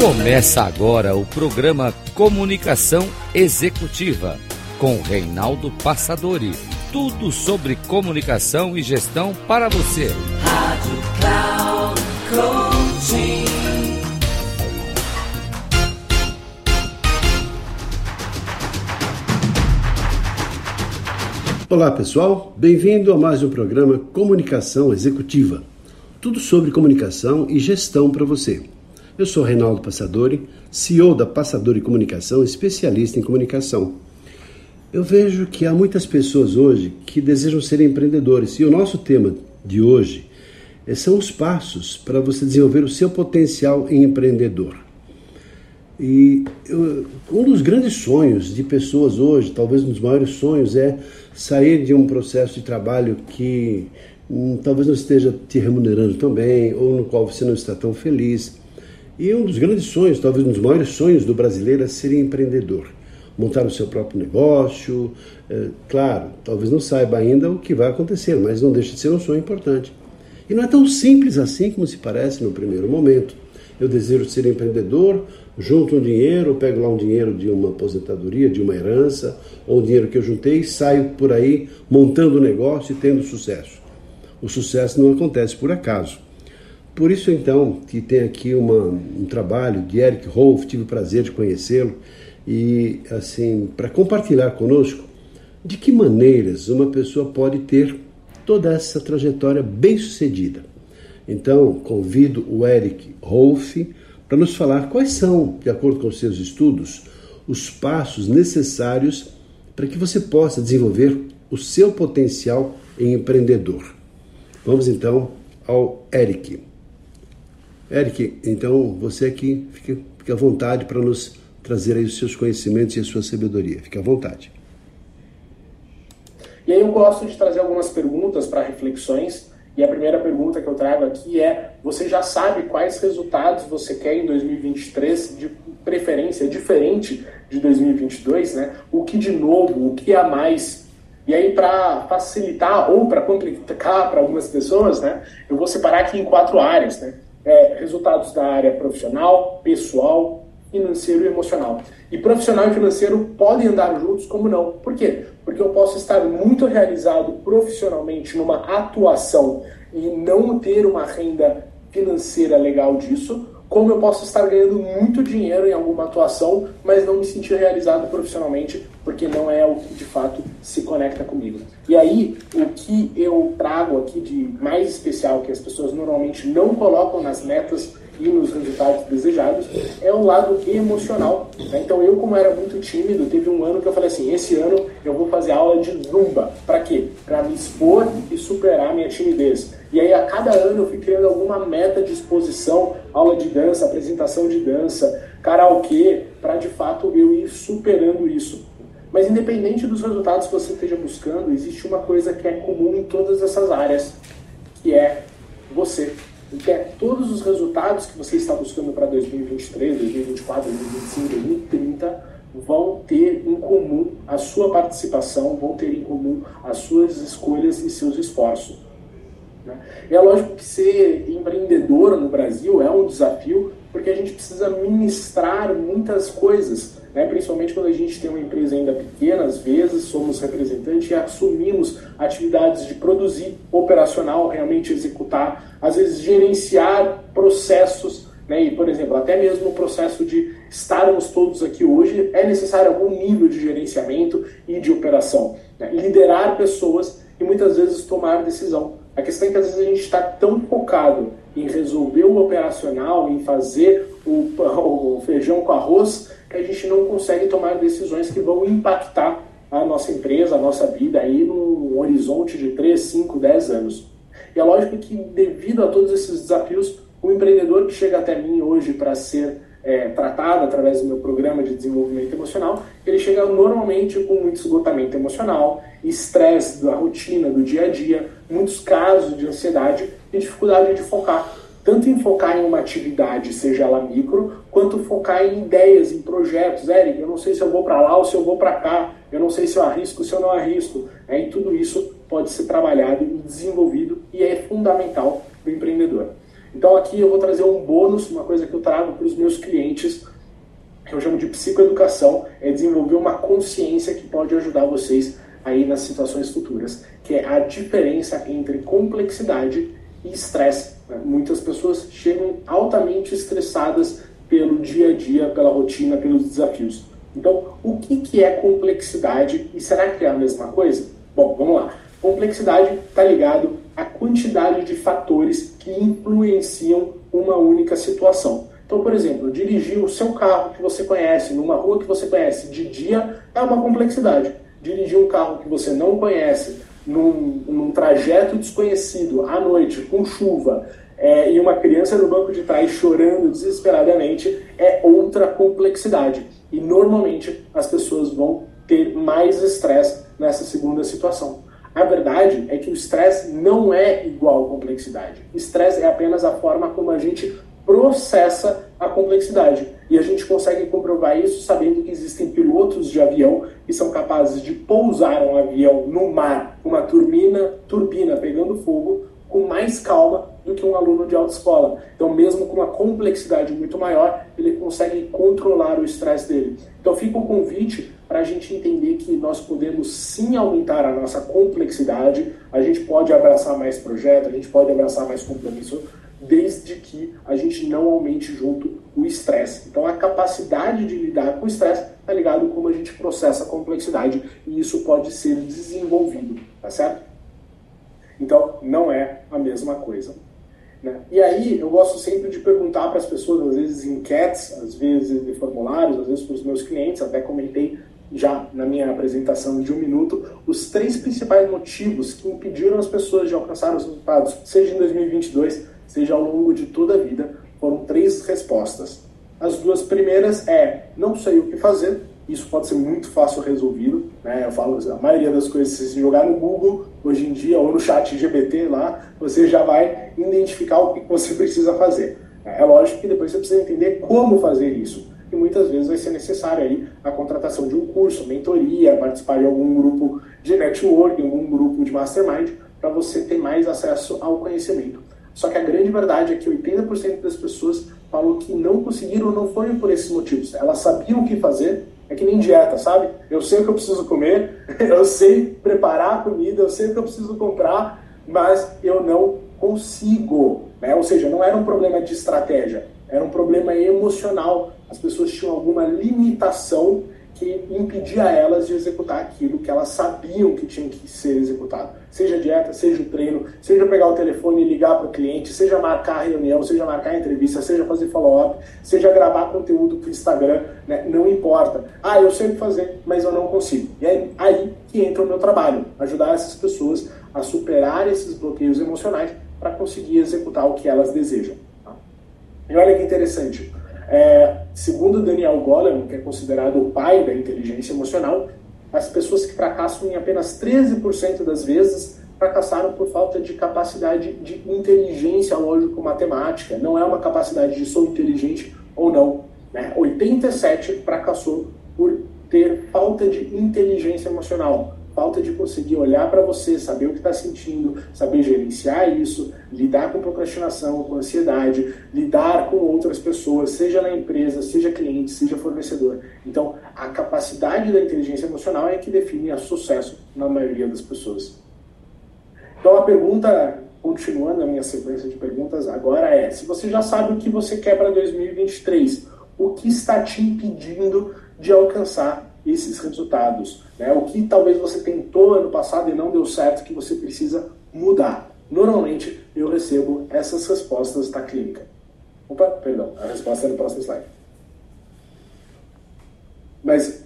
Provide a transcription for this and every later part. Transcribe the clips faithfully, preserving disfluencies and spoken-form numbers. Começa agora o programa Comunicação Executiva, com Reinaldo Passadori. Tudo sobre comunicação e gestão para você. Rádio Cloud Coaching. Olá pessoal, bem-vindo a mais um programa Comunicação Executiva. Tudo sobre comunicação e gestão para você. Eu sou Reinaldo Passadori, C E O da Passadori Comunicação, especialista em comunicação. Eu vejo que há muitas pessoas hoje que desejam ser empreendedores e o nosso tema de hoje são os passos para você desenvolver o seu potencial em empreendedor. E eu, um dos grandes sonhos de pessoas hoje, talvez um dos maiores sonhos, é sair de um processo de trabalho que talvez não esteja te remunerando tão bem, ou no qual você não está tão feliz. E um dos grandes sonhos, talvez um dos maiores sonhos do brasileiro, é ser empreendedor. Montar o seu próprio negócio, é, claro, talvez não saiba ainda o que vai acontecer, mas não deixa de ser um sonho importante. E não é tão simples assim como se parece no primeiro momento. Eu desejo ser empreendedor, junto um dinheiro, pego lá um dinheiro de uma aposentadoria, de uma herança, ou um dinheiro que eu juntei e saio por aí montando um negócio e tendo sucesso. O sucesso não acontece por acaso. Por isso, então, que tem aqui uma, um trabalho de Eric Rolf, tive o prazer de conhecê-lo, e, assim, para compartilhar conosco de que maneiras uma pessoa pode ter toda essa trajetória bem-sucedida. Então, convido o Eric Rolf para nos falar quais são, de acordo com os seus estudos, os passos necessários para que você possa desenvolver o seu potencial em empreendedor. Vamos, então, ao Eric. Eric, então, você aqui, fica, fica à vontade para nos trazer aí os seus conhecimentos e a sua sabedoria. Fica à vontade. E aí eu gosto de trazer algumas perguntas para reflexões. E a primeira pergunta que eu trago aqui é: você já sabe quais resultados você quer em dois mil e vinte e três, de preferência diferente de dois mil e vinte e dois, né? O que de novo, o que a mais? E aí, para facilitar ou para complicar para algumas pessoas, né, eu vou separar aqui em quatro áreas, né? É, resultados da área profissional, pessoal, financeiro e emocional. E profissional e financeiro podem andar juntos, como não? Por quê? Porque eu posso estar muito realizado profissionalmente numa atuação e não ter uma renda financeira legal disso, como eu posso estar ganhando muito dinheiro em alguma atuação, mas não me sentir realizado profissionalmente, porque não é o que de fato se conecta comigo. E aí, o que eu trago aqui de mais especial, que as pessoas normalmente não colocam nas metas e nos resultados desejados, é o lado emocional. Então eu, como era muito tímido, teve um ano que eu falei assim: esse ano eu vou fazer aula de Zumba. Para quê? Para me expor e superar minha timidez. E aí a cada ano eu fui criando alguma meta de exposição, aula de dança, apresentação de dança, karaokê, para de fato eu ir superando isso. Mas independente dos resultados que você esteja buscando, existe uma coisa que é comum em todas essas áreas, que é você. Que é todos os resultados que você está buscando para dois mil e vinte e três, dois mil e vinte e quatro, dois mil e vinte e cinco, dois mil e trinta, vão ter em comum a sua participação, vão ter em comum as suas escolhas e seus esforços. E é lógico que ser empreendedor no Brasil é um desafio, porque a gente precisa ministrar muitas coisas, né? Principalmente quando a gente tem uma empresa ainda pequena, às vezes somos representantes e assumimos atividades de produzir, operacional, realmente executar, às vezes gerenciar processos, né? E, por exemplo, até mesmo o processo de estarmos todos aqui hoje, é necessário algum nível de gerenciamento e de operação, né? Liderar pessoas e muitas vezes tomar decisão. A questão é que às vezes a gente está tão focado em resolver o operacional, em fazer o, o feijão com arroz, que a gente não consegue tomar decisões que vão impactar a nossa empresa, a nossa vida aí num horizonte de três, cinco, dez anos. E é lógico que devido a todos esses desafios, o empreendedor que chega até mim hoje para ser é, tratado através do meu programa de desenvolvimento emocional, ele chega normalmente com muito esgotamento emocional, estresse da rotina, do dia a dia, muitos casos de ansiedade e dificuldade de focar. Tanto em focar em uma atividade, seja ela micro, quanto focar em ideias, em projetos. Eric, eu não sei se eu vou para lá ou se eu vou para cá, eu não sei se eu arrisco ou se eu não arrisco. É, e tudo isso pode ser trabalhado e desenvolvido e é fundamental do empreendedor. Então aqui eu vou trazer um bônus, uma coisa que eu trago para os meus clientes, que eu chamo de psicoeducação, é desenvolver uma consciência que pode ajudar vocês aí nas situações futuras, que é a diferença entre complexidade e estresse. Muitas pessoas chegam altamente estressadas pelo dia a dia, pela rotina, pelos desafios. Então, o que, que é complexidade e será que é a mesma coisa? Bom, vamos lá. Complexidade está ligado à quantidade de fatores que influenciam uma única situação. Então, por exemplo, dirigir o seu carro que você conhece, numa rua que você conhece de dia, é uma complexidade. Dirigir um carro que você não conhece, num, num trajeto desconhecido, à noite, com chuva, é, e uma criança no banco de trás chorando desesperadamente, é outra complexidade. E, normalmente, as pessoas vão ter mais estresse nessa segunda situação. A verdade é que o estresse não é igual à complexidade. Estresse é apenas a forma como a gente processa a complexidade. E a gente consegue comprovar isso sabendo que existem pilotos de avião que são capazes de pousar um avião no mar, uma turbina, turbina pegando fogo, com mais calma do que um aluno de autoescola. Então, mesmo com uma complexidade muito maior, ele consegue controlar o estresse dele. Então, fica o convite para a gente entender que nós podemos sim aumentar a nossa complexidade, a gente pode abraçar mais projeto, a gente pode abraçar mais compromisso, desde que a gente não aumente junto o estresse. Então, a capacidade de lidar com o estresse está ligado a como a gente processa a complexidade e isso pode ser desenvolvido, tá certo? Então, não é a mesma coisa, né? E aí, eu gosto sempre de perguntar para as pessoas, às vezes em enquetes, às vezes de formulários, às vezes para os meus clientes, até comentei já na minha apresentação de um minuto, os três principais motivos que impediram as pessoas de alcançar os resultados, seja em dois mil e vinte e dois, seja ao longo de toda a vida, foram três respostas. As duas primeiras é, não sei o que fazer, isso pode ser muito fácil resolvido, né? Eu falo, a maioria das coisas, se você jogar no Google, hoje em dia, ou no ChatGPT lá, você já vai identificar o que você precisa fazer. É lógico que depois você precisa entender como fazer isso, e muitas vezes vai ser necessário aí a contratação de um curso, mentoria, participar de algum grupo de networking, algum grupo de mastermind, para você ter mais acesso ao conhecimento. Só que a grande verdade é que oitenta por cento das pessoas falam que não conseguiram, não foram por esses motivos. Elas sabiam o que fazer, é que nem dieta, sabe? Eu sei o que eu preciso comer, eu sei preparar a comida, eu sei o que eu preciso comprar, mas eu não consigo, né? Ou seja, não era um problema de estratégia, era um problema emocional. As pessoas tinham alguma limitação que impedia elas de executar aquilo que elas sabiam que tinha que ser executado. Seja a dieta, seja o treino, seja pegar o telefone e ligar para o cliente, seja marcar a reunião, seja marcar a entrevista, seja fazer follow-up, seja gravar conteúdo para o Instagram, né? Não importa. Ah, eu sei o que fazer, mas eu não consigo. E é aí que entra o meu trabalho, ajudar essas pessoas a superar esses bloqueios emocionais para conseguir executar o que elas desejam. Tá? E olha que interessante. É, segundo Daniel Goleman, que é considerado o pai da inteligência emocional, as pessoas que fracassam em apenas treze por cento das vezes fracassaram por falta de capacidade de inteligência lógico-matemática. Não é uma capacidade de sou inteligente ou não, né? oitenta e sete por cento fracassou por ter falta de inteligência emocional, falta de conseguir olhar para você, saber o que está sentindo, saber gerenciar isso, lidar com procrastinação, com ansiedade, lidar com outras pessoas, seja na empresa, seja cliente, seja fornecedor. Então, a capacidade da inteligência emocional é que define o sucesso na maioria das pessoas. Então, a pergunta, continuando a minha sequência de perguntas agora é, se você já sabe o que você quer para dois mil e vinte e três, o que está te impedindo de alcançar esses resultados, né? O que talvez você tentou ano passado e não deu certo, que você precisa mudar. Normalmente, eu recebo essas respostas da clínica. Opa, perdão, a resposta é no próximo slide. Mas,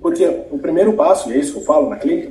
porque o primeiro passo, e é isso que eu falo na clínica,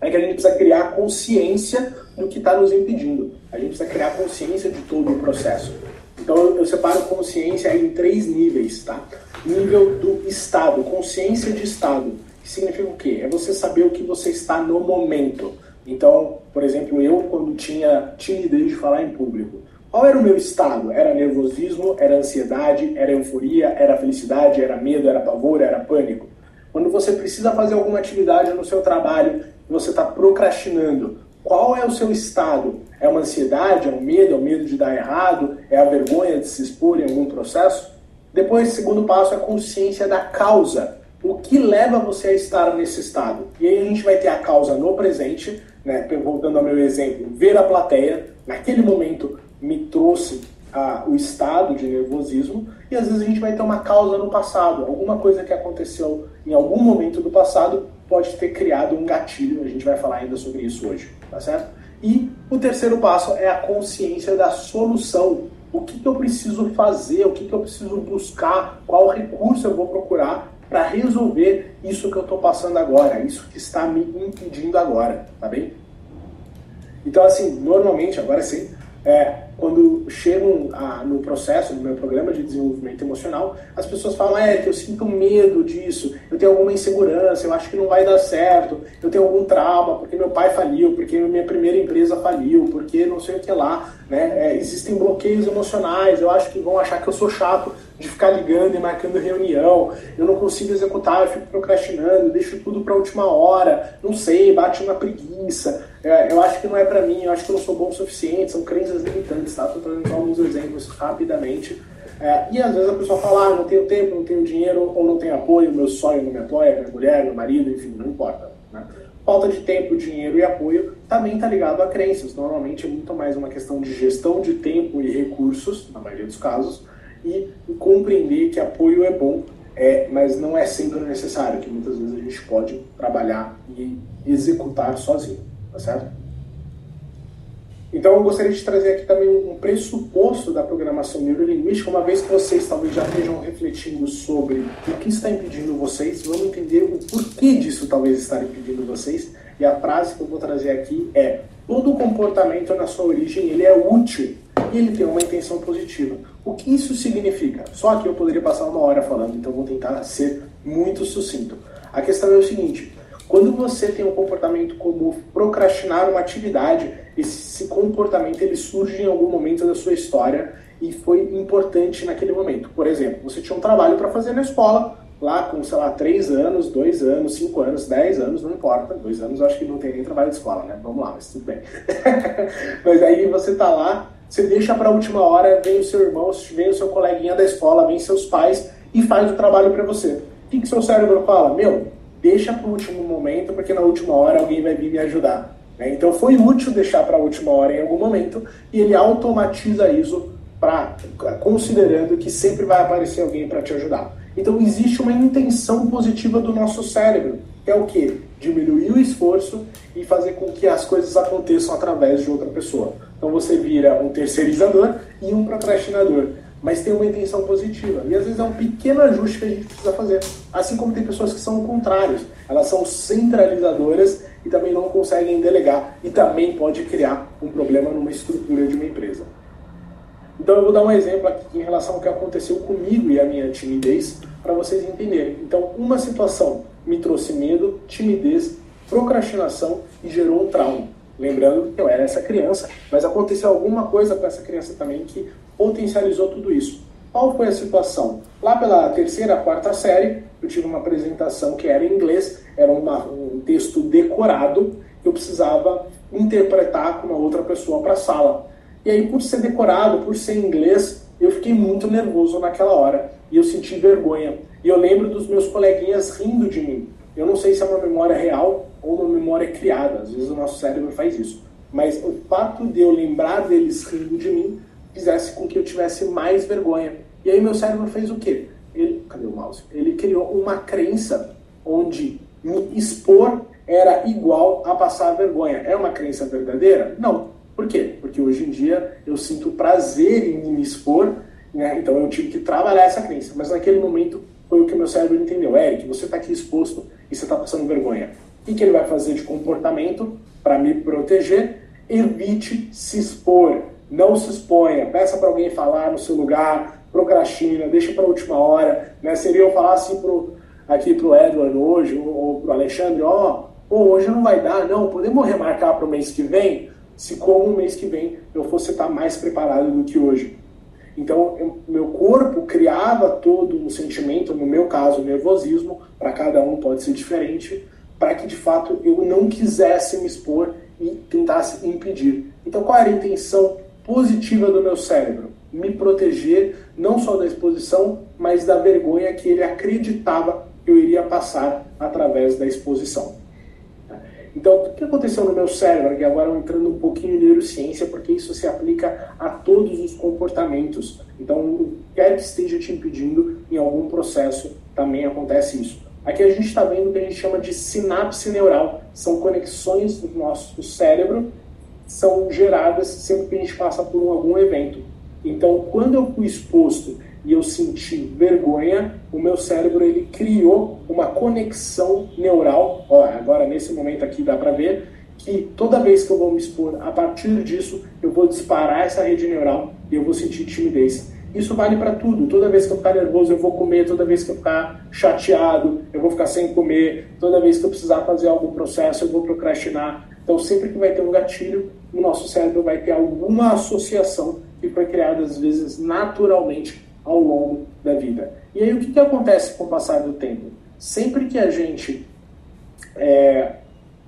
é que a gente precisa criar consciência do que está nos impedindo. A gente precisa criar consciência de todo o processo. Então, eu separo consciência em três níveis, tá? Nível do estado, consciência de estado, que significa o quê? É você saber o que você está no momento. Então, por exemplo, eu, quando tinha timidez de falar em público, qual era o meu estado? Era nervosismo, era ansiedade, era euforia, era felicidade, era medo, era pavor, era pânico. Quando você precisa fazer alguma atividade no seu trabalho, você está procrastinando, Qual é o seu estado? É uma ansiedade? É um medo? É o medo de dar errado? É a vergonha de se expor em algum processo? Depois, o segundo passo é a consciência da causa. O que leva você a estar nesse estado? E aí a gente vai ter a causa no presente, né? Voltando ao meu exemplo, ver a plateia, naquele momento me trouxe a, o estado de nervosismo, e às vezes a gente vai ter uma causa no passado, alguma coisa que aconteceu em algum momento do passado pode ter criado um gatilho, a gente vai falar ainda sobre isso hoje, tá certo? E o terceiro passo é a consciência da solução. O que, que eu preciso fazer, o que, que eu preciso buscar, qual recurso eu vou procurar para resolver isso que eu estou passando agora, isso que está me impedindo agora, tá bem? Então, assim, normalmente, agora sim, é, quando chegam a, no processo do meu programa de desenvolvimento emocional, as pessoas falam, ah, é que eu sinto medo disso, eu tenho alguma insegurança, eu acho que não vai dar certo, eu tenho algum trauma, porque meu pai faliu, porque minha primeira empresa faliu, porque não sei o que lá, né? É, existem bloqueios emocionais, eu acho que vão achar que eu sou chato de ficar ligando e marcando reunião, eu não consigo executar, eu fico procrastinando, eu deixo tudo para a última hora, não sei, bate uma preguiça, é, eu acho que não é para mim, eu acho que eu não sou bom o suficiente, são crenças limitantes, tá? Estou trazendo alguns exemplos rapidamente. É, e às vezes a pessoa fala, ah, não tenho tempo, não tenho dinheiro, ou não tenho apoio, meu sonho não me apoia, minha mulher, meu marido, enfim, não importa, né? Falta de tempo, dinheiro e apoio também está ligado a crenças. Normalmente é muito mais uma questão de gestão de tempo e recursos, na maioria dos casos, e compreender que apoio é bom, é, mas não é sempre necessário, que muitas vezes a gente pode trabalhar e executar sozinho, tá certo? Então eu gostaria de trazer aqui também um pressuposto da programação neurolinguística, uma vez que vocês talvez já estejam refletindo sobre o que está impedindo vocês, vamos entender o porquê disso talvez estar impedindo vocês, e a frase que eu vou trazer aqui é: todo comportamento na sua origem ele é útil e ele tem uma intenção positiva. O que isso significa? Só que eu poderia passar uma hora falando, então vou tentar ser muito sucinto. A questão é o seguinte: quando você tem um comportamento como procrastinar uma atividade, esse comportamento ele surge em algum momento da sua história e foi importante naquele momento. Por exemplo, você tinha um trabalho para fazer na escola, lá com, sei lá, três anos, dois anos, cinco anos, dez anos, não importa. dois anos eu acho que não tem nem trabalho de escola, né? Vamos lá, mas tudo bem. Mas aí você tá lá, você deixa para a última hora, vem o seu irmão, vem o seu coleguinha da escola, vem seus pais e faz o trabalho para você. O que que seu cérebro fala? Meu, deixa para o último momento, porque na última hora alguém vai vir me ajudar, né? Então foi útil deixar para a última hora em algum momento, e ele automatiza isso, pra, considerando que sempre vai aparecer alguém para te ajudar. Então existe uma intenção positiva do nosso cérebro, que é o quê? Diminuir o esforço e fazer com que as coisas aconteçam através de outra pessoa. Então você vira um terceirizador e um procrastinador, mas tem uma intenção positiva. E às vezes é um pequeno ajuste que a gente precisa fazer. Assim como tem pessoas que são contrárias. Elas são centralizadoras e também não conseguem delegar. E também pode criar um problema numa estrutura de uma empresa. Então eu vou dar um exemplo aqui em relação ao que aconteceu comigo e a minha timidez, para vocês entenderem. Então uma situação me trouxe medo, timidez, procrastinação e gerou um trauma. Lembrando que eu era essa criança, mas aconteceu alguma coisa com essa criança também que potencializou tudo isso. Qual foi a situação? Lá pela terceira, quarta série, eu tive uma apresentação que era em inglês, era uma, um texto decorado, que eu precisava interpretar com uma outra pessoa para a sala. E aí, por ser decorado, por ser em inglês, eu fiquei muito nervoso naquela hora, e eu senti vergonha. E eu lembro dos meus coleguinhas rindo de mim. Eu não sei se é uma memória real ou uma memória criada, às vezes o nosso cérebro faz isso. Mas o fato de eu lembrar deles rindo de mim fizesse com que eu tivesse mais vergonha. E aí meu cérebro fez o quê? Ele, cadê o mouse? Ele criou uma crença onde me expor era igual a passar vergonha. É uma crença verdadeira? Não. Por quê? Porque hoje em dia eu sinto prazer em me expor, né? Então eu tive que trabalhar essa crença. Mas naquele momento foi o que meu cérebro entendeu. Eric, você está aqui exposto e você está passando vergonha. O que ele vai fazer de comportamento para me proteger? Evite se expor. Não se exponha, peça para alguém falar no seu lugar, procrastina, deixa para a última hora, né? Seria eu falar assim pro, aqui para o Edward hoje, ou, ou para o Alexandre, ó, oh, oh, hoje não vai dar, não, podemos remarcar para o mês que vem? Se como o mês que vem eu fosse estar mais preparado do que hoje. Então, eu, meu corpo criava todo um sentimento, no meu caso, nervosismo, para cada um pode ser diferente, para que de fato eu não quisesse me expor e tentasse impedir. Então, qual era a intenção positiva do meu cérebro? Me proteger não só da exposição, mas da vergonha que ele acreditava que eu iria passar através da exposição. Então, o que aconteceu no meu cérebro? E agora entrando um pouquinho em neurociência, porque isso se aplica a todos os comportamentos. Então, o que é que esteja te impedindo em algum processo, também acontece isso. Aqui a gente está vendo o que a gente chama de sinapse neural. São conexões do nosso cérebro, são geradas sempre que a gente passa por algum evento. Então, quando eu fui exposto e eu senti vergonha, o meu cérebro ele criou uma conexão neural, ó, agora nesse momento aqui dá para ver, que toda vez que eu vou me expor, a partir disso, eu vou disparar essa rede neural e eu vou sentir timidez. Isso vale para tudo. Toda vez que eu ficar nervoso, eu vou comer. Toda vez que eu ficar chateado, eu vou ficar sem comer. Toda vez que eu precisar fazer algum processo, eu vou procrastinar. Então, sempre que vai ter um gatilho, o nosso cérebro vai ter alguma associação que foi criada, às vezes, naturalmente ao longo da vida. E aí, o que, que acontece com o passar do tempo? Sempre que a gente é,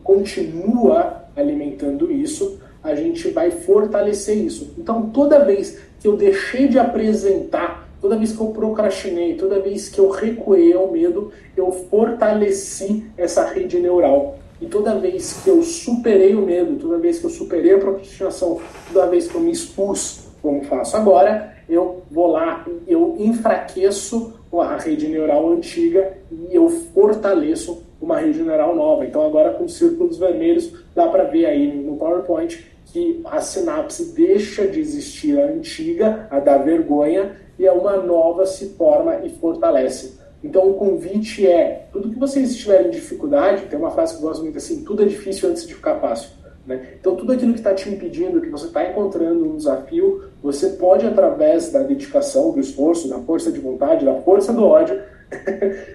continua alimentando isso, a gente vai fortalecer isso. Então, toda vez que eu deixei de apresentar, toda vez que eu procrastinei, toda vez que eu recuei ao medo, eu fortaleci essa rede neural. E toda vez que eu superei o medo, toda vez que eu superei a procrastinação, toda vez que eu me expus, como faço agora, eu vou lá, eu enfraqueço a rede neural antiga e eu fortaleço uma rede neural nova. Então agora com os círculos vermelhos dá para ver aí no PowerPoint que a sinapse deixa de existir a antiga, a da vergonha, e uma nova se forma e fortalece. Então o convite é, tudo que vocês tiverem dificuldade, tem uma frase que eu gosto muito assim, tudo é difícil antes de ficar fácil. Né? Então tudo aquilo que está te impedindo, que você está encontrando um desafio, você pode através da dedicação, do esforço, da força de vontade, da força do ódio,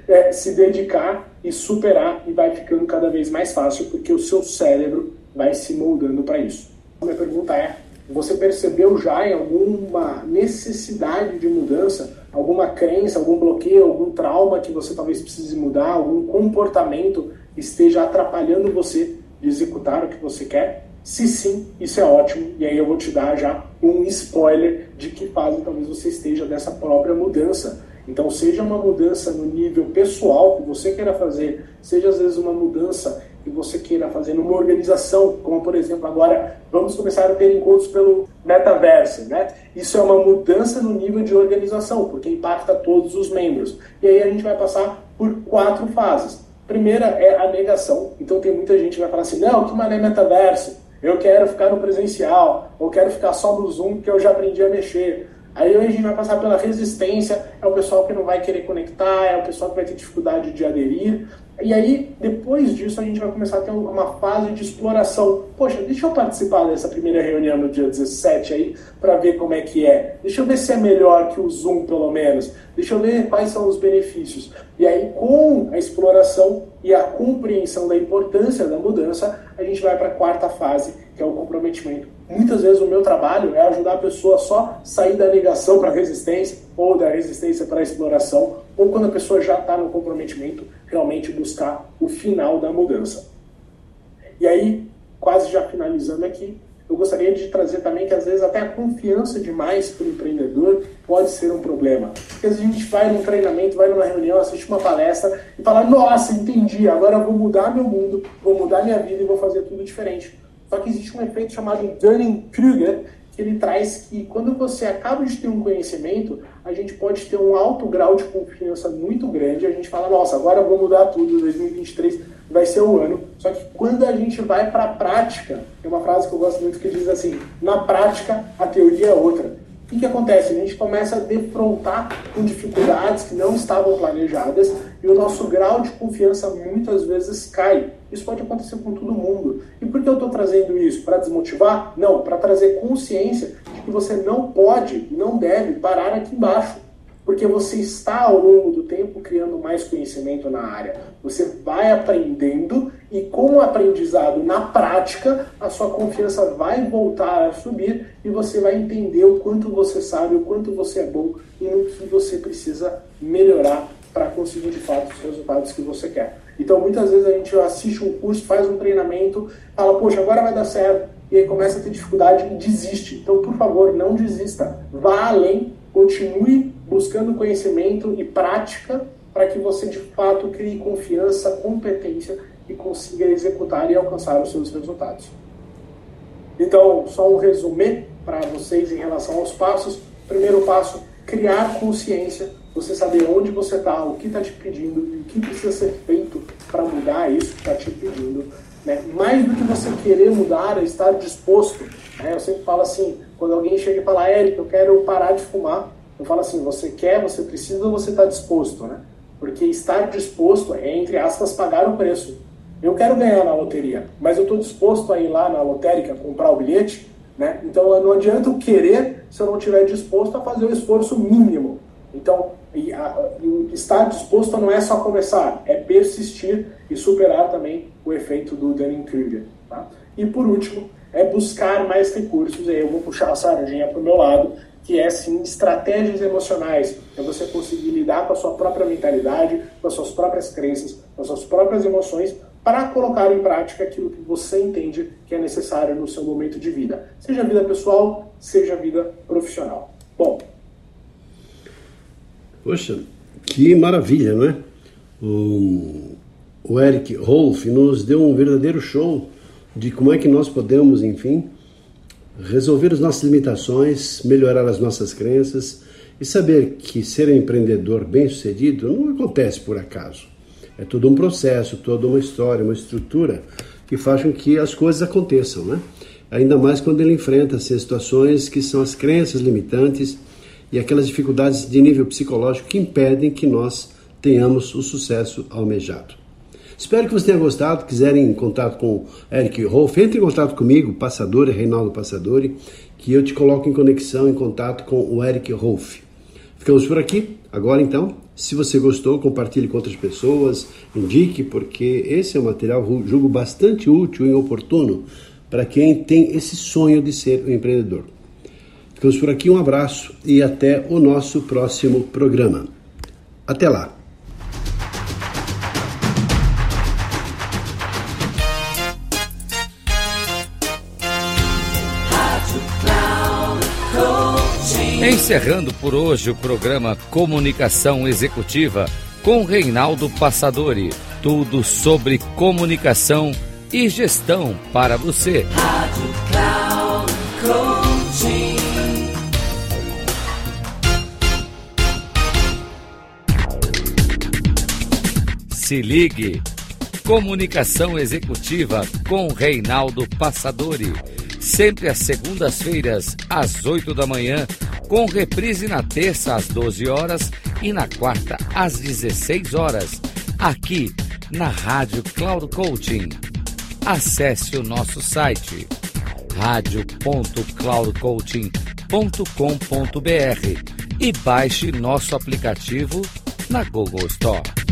é, se dedicar e superar e vai ficando cada vez mais fácil, porque o seu cérebro vai se moldando para isso. A minha pergunta é, você percebeu já em alguma necessidade de mudança, alguma crença, algum bloqueio, algum trauma que você talvez precise mudar, algum comportamento esteja atrapalhando você de executar o que você quer? Se sim, isso é ótimo. E aí eu vou te dar já um spoiler de que fase talvez você esteja dessa própria mudança. Então, seja uma mudança no nível pessoal que você queira fazer, seja às vezes uma mudança que você queira fazer numa organização, como por exemplo agora vamos começar a ter encontros pelo metaverso, né? Isso é uma mudança no nível de organização, porque impacta todos os membros. E aí a gente vai passar por quatro fases. Primeira é a negação. Então tem muita gente que vai falar assim, não, que mané metaverso, eu quero ficar no presencial, ou quero ficar só no Zoom que eu já aprendi a mexer. Aí a gente vai passar pela resistência, é o pessoal que não vai querer conectar, é o pessoal que vai ter dificuldade de aderir. E aí, depois disso, a gente vai começar a ter uma fase de exploração. Poxa, deixa eu participar dessa primeira reunião no dia dezessete aí, para ver como é que é. Deixa eu ver se é melhor que o Zoom, pelo menos. Deixa eu ver quais são os benefícios. E aí, com a exploração e a compreensão da importância da mudança, a gente vai para a quarta fase, que é o comprometimento. Muitas vezes o meu trabalho é ajudar a pessoa só sair da negação para a resistência, ou da resistência para a exploração, ou quando a pessoa já está no comprometimento, realmente buscar o final da mudança. E aí, quase já finalizando aqui, eu gostaria de trazer também que às vezes até a confiança demais para o empreendedor pode ser um problema. Porque às vezes a gente vai num treinamento, vai numa reunião, assiste uma palestra e fala, nossa, entendi, agora eu vou mudar meu mundo, vou mudar minha vida e vou fazer tudo diferente. Só que existe um efeito chamado Dunning-Kruger, que ele traz que quando você acaba de ter um conhecimento, a gente pode ter um alto grau de confiança muito grande, a gente fala, nossa, agora eu vou mudar tudo, dois mil e vinte e três vai ser o ano. Só que quando a gente vai para a prática, tem uma frase que eu gosto muito que diz assim, na prática a teoria é outra. O que, que acontece? A gente começa a defrontar com dificuldades que não estavam planejadas e o nosso grau de confiança muitas vezes cai. Isso pode acontecer com todo mundo. E por que eu estou trazendo isso? Para desmotivar? Não, para trazer consciência de que você não pode, não deve parar aqui embaixo. Porque você está, ao longo do tempo, criando mais conhecimento na área. Você vai aprendendo e, com o aprendizado na prática, a sua confiança vai voltar a subir e você vai entender o quanto você sabe, o quanto você é bom e no que você precisa melhorar para conseguir, de fato, os resultados que você quer. Então, muitas vezes a gente assiste um curso, faz um treinamento, fala, poxa, agora vai dar certo, e aí começa a ter dificuldade e desiste. Então, por favor, não desista. Vá além, continue buscando conhecimento e prática para que você, de fato, crie confiança, competência e consiga executar e alcançar os seus resultados. Então, só um resumê para vocês em relação aos passos. Primeiro passo, criar consciência. Você saber onde você está, o que está te pedindo e o que precisa ser feito para mudar isso que está te pedindo. Né? Mais do que você querer mudar, é estar disposto. Né? Eu sempre falo assim, quando alguém chega e fala, Eric, eu quero parar de fumar, eu falo assim, você quer, você precisa ou você está disposto? Né? Porque estar disposto é, entre aspas, pagar o preço. Eu quero ganhar na loteria, mas eu estou disposto a ir lá na lotérica comprar o bilhete, né? Então não adianta eu querer se eu não estiver disposto a fazer o esforço mínimo. Então, e a, e estar disposto não é só começar, é persistir e superar também o efeito do Dunning-Kruger. Tá? E por último, é buscar mais recursos, e aí eu vou puxar a sardinha para o meu lado, que é sim estratégias emocionais, é você conseguir lidar com a sua própria mentalidade, com as suas próprias crenças, com as suas próprias emoções, para colocar em prática aquilo que você entende que é necessário no seu momento de vida, seja vida pessoal, seja vida profissional. Bom, poxa, que maravilha, não é? O, o Eric Rolf nos deu um verdadeiro show de como é que nós podemos, enfim, resolver as nossas limitações, melhorar as nossas crenças e saber que ser empreendedor bem-sucedido não acontece por acaso. É todo um processo, toda uma história, uma estrutura que faz com que as coisas aconteçam, né? Ainda mais quando ele enfrenta essas situações que são as crenças limitantes e aquelas dificuldades de nível psicológico que impedem que nós tenhamos o sucesso almejado. Espero que você tenha gostado. Quiserem contato com Eric Rolf, entre em contato comigo, Passadori, Reinaldo Passadori, que eu te coloco em conexão, em contato com o Eric Rolf. Ficamos por aqui. Agora então, se você gostou, compartilhe com outras pessoas, indique, porque esse é um material, julgo, bastante útil e oportuno para quem tem esse sonho de ser um empreendedor. Ficamos por aqui, um abraço e até o nosso próximo programa. Até lá! Encerrando por hoje o programa Comunicação Executiva com Reinaldo Passadori. Tudo sobre comunicação e gestão para você. Rádio Cloud Coaching. Se ligue. Comunicação Executiva com Reinaldo Passadori. Sempre às segundas-feiras, às oito da manhã, com reprise na terça, às doze horas e na quarta, às dezesseis horas, aqui na Rádio Cloud Coaching. Acesse o nosso site rádio ponto cloud coaching ponto com ponto b r e baixe nosso aplicativo na Google Store.